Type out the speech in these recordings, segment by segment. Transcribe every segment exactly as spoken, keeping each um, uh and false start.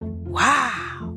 Wow.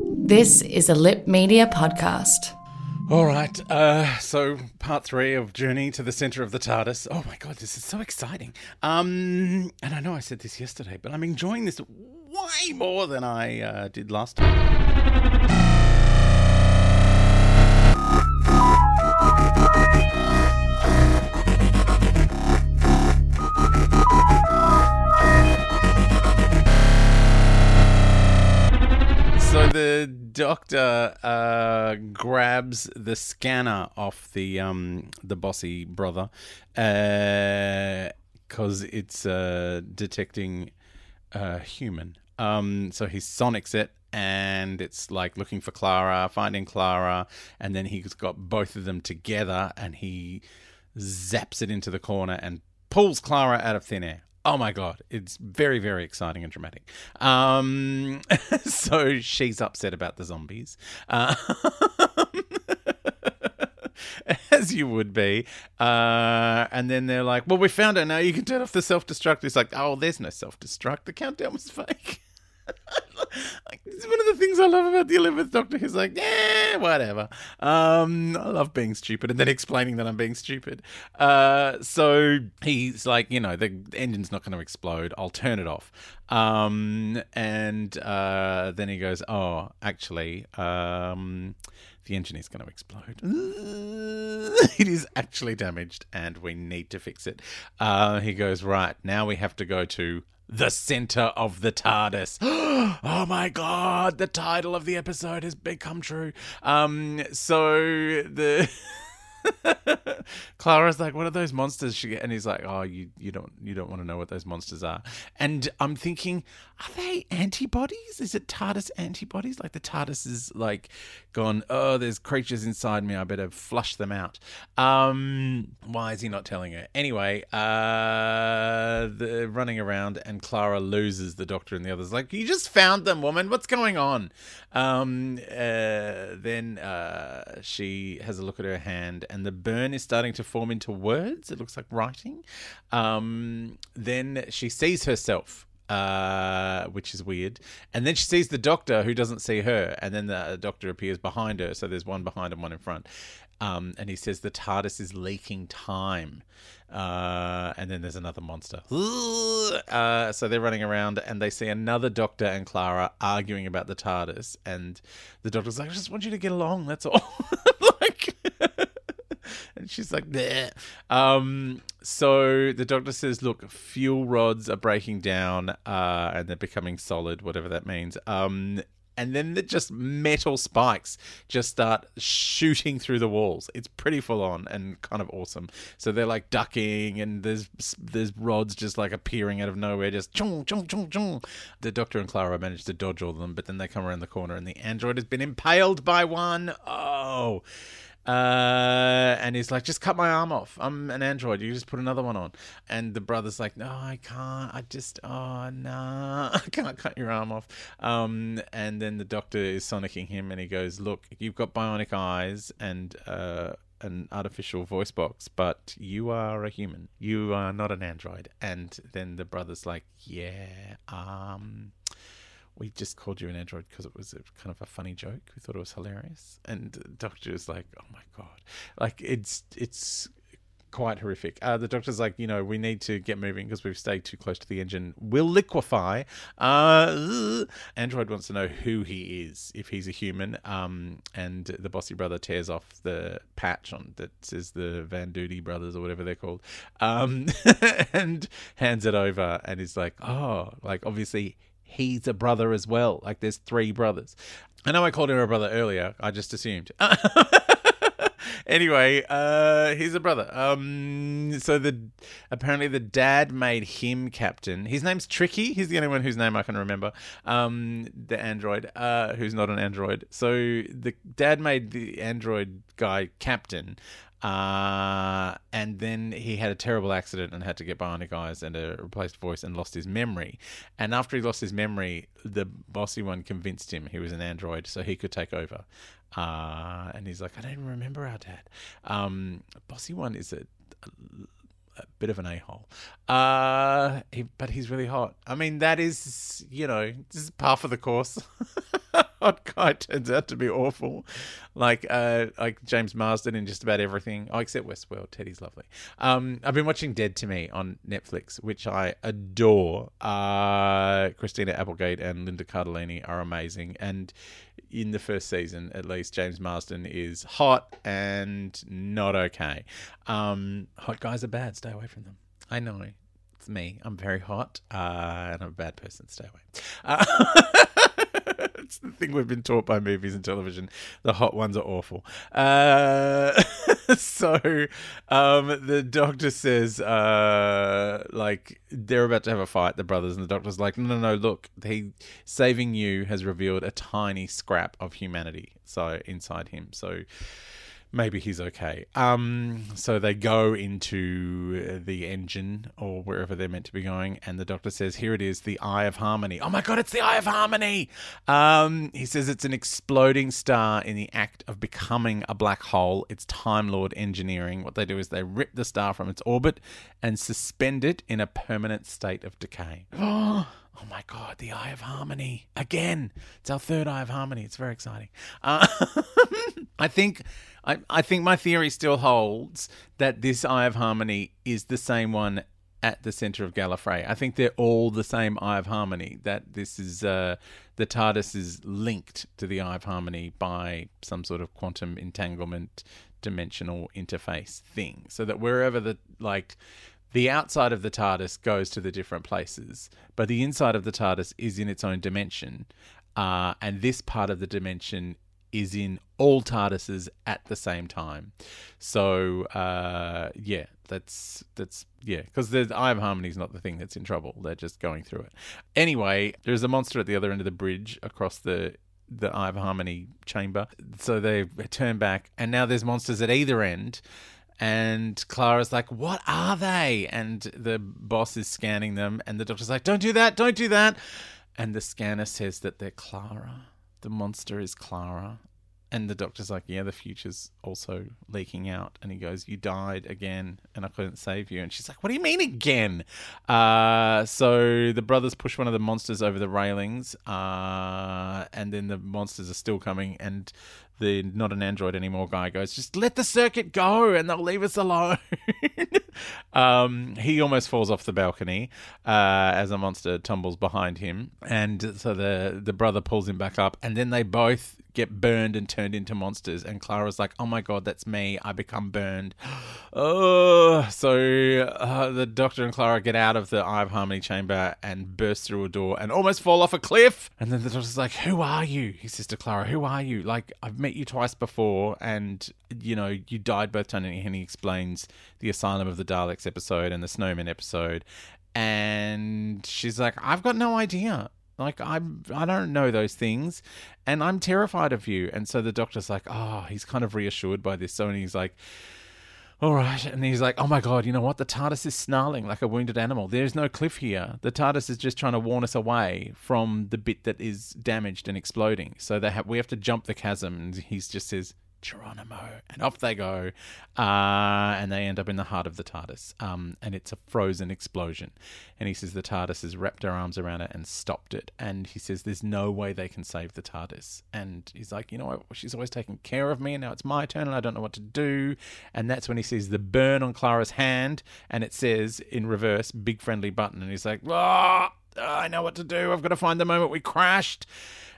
This is a Lip Media podcast. All right, uh, so part three of Journey to the Centre of the TARDIS. Oh my God, this is so exciting. Um, and I know I said this yesterday, but I'm enjoying this way more than I uh, did last time. The doctor uh, grabs the scanner off the um, the bossy brother because uh, it's uh, detecting uh, human. Um, so he sonics it, and it's like looking for Clara, finding Clara, and then he's got both of them together, and he zaps it into the corner and pulls Clara out of thin air. Oh, my God. It's very, very exciting and dramatic. Um, so she's upset about the zombies. Uh, as you would be. Uh, and then they're like, well, we found her. Now you can turn off the self-destruct. It's like, oh, there's no self-destruct. The countdown was fake. It's one of the things I love about the eleventh Doctor. He's like, yeah, whatever. Um, I love being stupid and then explaining that I'm being stupid. Uh, so he's like, you know, the engine's not going to explode. I'll turn it off. Um, and uh, then he goes, oh, actually, um, the engine is going to explode. It is actually damaged and we need to fix it. Uh, he goes, right, now we have to go to the Centre of the TARDIS. Oh, my God. The title of the episode has become true. Um, so the Clara's like, what are those monsters? She And he's like, oh, you, you don't you don't want to know what those monsters are. And I'm thinking, are they antibodies? Is it TARDIS antibodies? Like the TARDIS is like gone, oh, there's creatures inside me. I better flush them out. Um, why is he not telling her? Anyway, uh, they're running around and Clara loses the doctor and the others. Like, you just found them, woman. What's going on? Um, uh, then uh, she has a look at her hand and the burn is starting to form into words. It looks like writing. Um, then she sees herself, uh, which is weird. And then she sees the doctor who doesn't see her. And then the doctor appears behind her. So there's one behind and one in front. Um, and he says the TARDIS is leaking time. Uh, and then there's another monster. Uh, so they're running around and they see another doctor and Clara arguing about the TARDIS. And the doctor's like, I just want you to get along. That's all. Like... And she's like, bleh. Um, so the doctor says, look, fuel rods are breaking down uh, and they're becoming solid, whatever that means. Um, and then the just metal spikes just start shooting through the walls. It's pretty full on and kind of awesome. So they're like ducking, and there's there's rods just like appearing out of nowhere, just chong chong chong chong. The Doctor and Clara manage to dodge all of them, but then they come around the corner and the android has been impaled by one. Oh. Uh, and he's like, just cut my arm off. I'm an android. You just put another one on. And the brother's like, no, I can't. I just, oh, nah, I can't cut your arm off. Um, and then the Doctor is sonicking him and he goes, look, you've got bionic eyes and uh, an artificial voice box, but you are a human. You are not an android. And then the brother's like, yeah, um... we just called you an android because it was a, kind of a funny joke. We thought it was hilarious. And the Doctor's like, oh, my God. Like, it's it's quite horrific. Uh, the Doctor's like, you know, we need to get moving because we've stayed too close to the engine. We'll liquefy. Uh, android wants to know who he is, if he's a human. Um, and the bossy brother tears off the patch on that says the Van Doody brothers or whatever they're called, um, and hands it over. And he's like, oh, like, obviously... he's a brother as well. Like, there's three brothers. I know I called him a brother earlier. I just assumed. Anyway, uh, he's a brother. Um, so the apparently the dad made him captain. His name's Tricky. He's the only one whose name I can remember. Um, the android, uh, who's not an android. So the dad made the android guy captain. Uh, and then he had a terrible accident and had to get bionic eyes and a replaced voice and lost his memory. And after he lost his memory, the bossy one convinced him he was an android so he could take over. Uh, and he's like, I don't even remember our dad. Um, bossy one is a, a, a bit of an a-hole. Uh, he, but he's really hot. I mean, that is, you know, this is par for the course. Hot guy turns out to be awful, like uh, like James Marsden in just about everything. Oh, except Westworld. Teddy's lovely. Um, I've been watching Dead to Me on Netflix, which I adore. Uh, Christina Applegate and Linda Cardellini are amazing, and in the first season, at least, James Marsden is hot and not okay. Um, hot guys are bad. Stay away from them. I know. It's me. I'm very hot, uh, and I'm a bad person. Stay away. Uh- It's the thing we've been taught by movies and television. The hot ones are awful. Uh, so um, the Doctor says, uh, like, they're about to have a fight, the brothers, and the Doctor's like, no, no, no, look, he, saving you has revealed a tiny scrap of humanity so inside him. So... maybe he's okay. Um, so they go into the engine or wherever they're meant to be going, and the Doctor says, here it is, the Eye of Harmony. Oh, my God, it's the Eye of Harmony! Um, he says it's an exploding star in the act of becoming a black hole. It's Time Lord engineering. What they do is they rip the star from its orbit and suspend it in a permanent state of decay. Oh! Oh, my God, the Eye of Harmony. Again, it's our third Eye of Harmony. It's very exciting. Uh, I think I, I think my theory still holds that this Eye of Harmony is the same one at the centre of Gallifrey. I think they're all the same Eye of Harmony, that this is uh, the TARDIS is linked to the Eye of Harmony by some sort of quantum entanglement dimensional interface thing, so that wherever the, like... the outside of the TARDIS goes to the different places, but the inside of the TARDIS is in its own dimension. Uh, and this part of the dimension is in all TARDISes at the same time. So, uh, yeah, that's, that's yeah, because the Eye of Harmony is not the thing that's in trouble. They're just going through it. Anyway, there's a monster at the other end of the bridge across the the Eye of Harmony chamber. So they turn back, and now there's monsters at either end. And Clara's like, what are they? And the boss is scanning them. And the Doctor's like, don't do that, don't do that. And the scanner says that they're Clara. The monster is Clara. And the Doctor's like, yeah, the future's also leaking out. And he goes, you died again and I couldn't save you. And she's like, what do you mean again? Uh, so the brothers push one of the monsters over the railings. Uh, and then the monsters are still coming. And the not an android anymore guy goes, just let the circuit go and they'll leave us alone. um, he almost falls off the balcony uh, as a monster tumbles behind him. And so the, the brother pulls him back up. And then they both... get burned and turned into monsters. And Clara's like, oh my God, that's me. I become burned. Oh, so uh, the Doctor and Clara get out of the Eye of Harmony chamber and burst through a door and almost fall off a cliff. And then the Doctor's like, who are you? He says to Clara, who are you? Like, I've met you twice before and, you know, you died both times. And he explains the Asylum of the Daleks episode and the Snowman episode. And she's like, I've got no idea. Like, I I don't know those things, and I'm terrified of you. And so the Doctor's like, oh, he's kind of reassured by this. So and he's like, all right. And he's like, oh, my God, you know what? The TARDIS is snarling like a wounded animal. There's no cliff here. The TARDIS is just trying to warn us away from the bit that is damaged and exploding. So they have, we have to jump the chasm. And he just says, Geronimo. And off they go. Uh, and they end up in the heart of the TARDIS. Um, and it's a frozen explosion. And he says the TARDIS has wrapped her arms around it and stopped it. And he says there's no way they can save the TARDIS. And he's like, you know, she's always taken care of me. And now it's my turn and I don't know what to do. And that's when he sees the burn on Clara's hand. And it says in reverse, big friendly button. And he's like, ah, I know what to do. I've got to find the moment we crashed.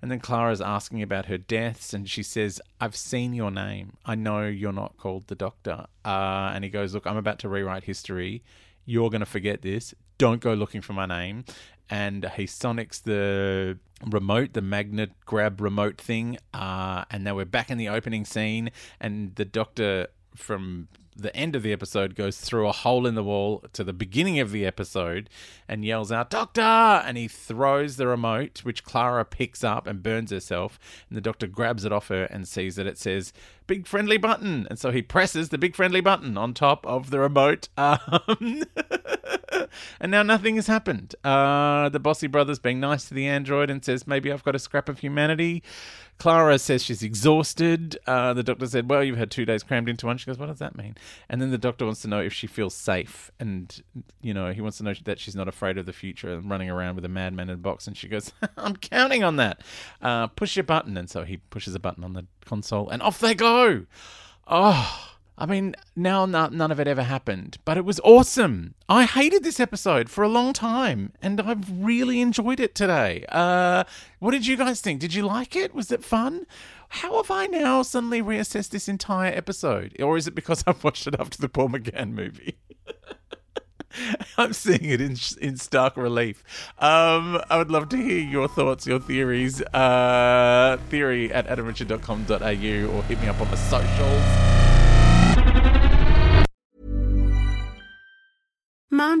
And then Clara's asking about her deaths, and she says, I've seen your name. I know you're not called the Doctor. Uh, and he goes, look, I'm about to rewrite history. You're going to forget this. Don't go looking for my name. And he sonics the remote, the magnet grab remote thing. Uh, and now we're back in the opening scene, and the Doctor from the end of the episode goes through a hole in the wall to the beginning of the episode and yells out, Doctor! And he throws the remote, which Clara picks up and burns herself. And the Doctor grabs it off her and sees that it says, big friendly button. And so he presses the big friendly button on top of the remote. Um, and now nothing has happened. Uh, the Bossy Brother's being nice to the android and says, maybe I've got a scrap of humanity. Clara says she's exhausted. Uh, the Doctor said, well, you've had two days crammed into one. She goes, what does that mean? And then the Doctor wants to know if she feels safe. And, you know, he wants to know that she's not afraid of the future and running around with a madman in a box. And she goes, I'm counting on that. Uh, push your button. And so he pushes a button on the console and off they go. Oh, I mean, now not, none of it ever happened, but it was awesome. I hated this episode for a long time, and I've really enjoyed it today. Uh, what did you guys think? Did you like it? Was it fun? How have I now suddenly reassessed this entire episode? Or is it because I've watched it after the Paul McGann movie? I'm seeing it in in stark relief. Um, I would love to hear your thoughts, your theories. Uh, theory at adam richard dot com dot a u or hit me up on the socials. Mom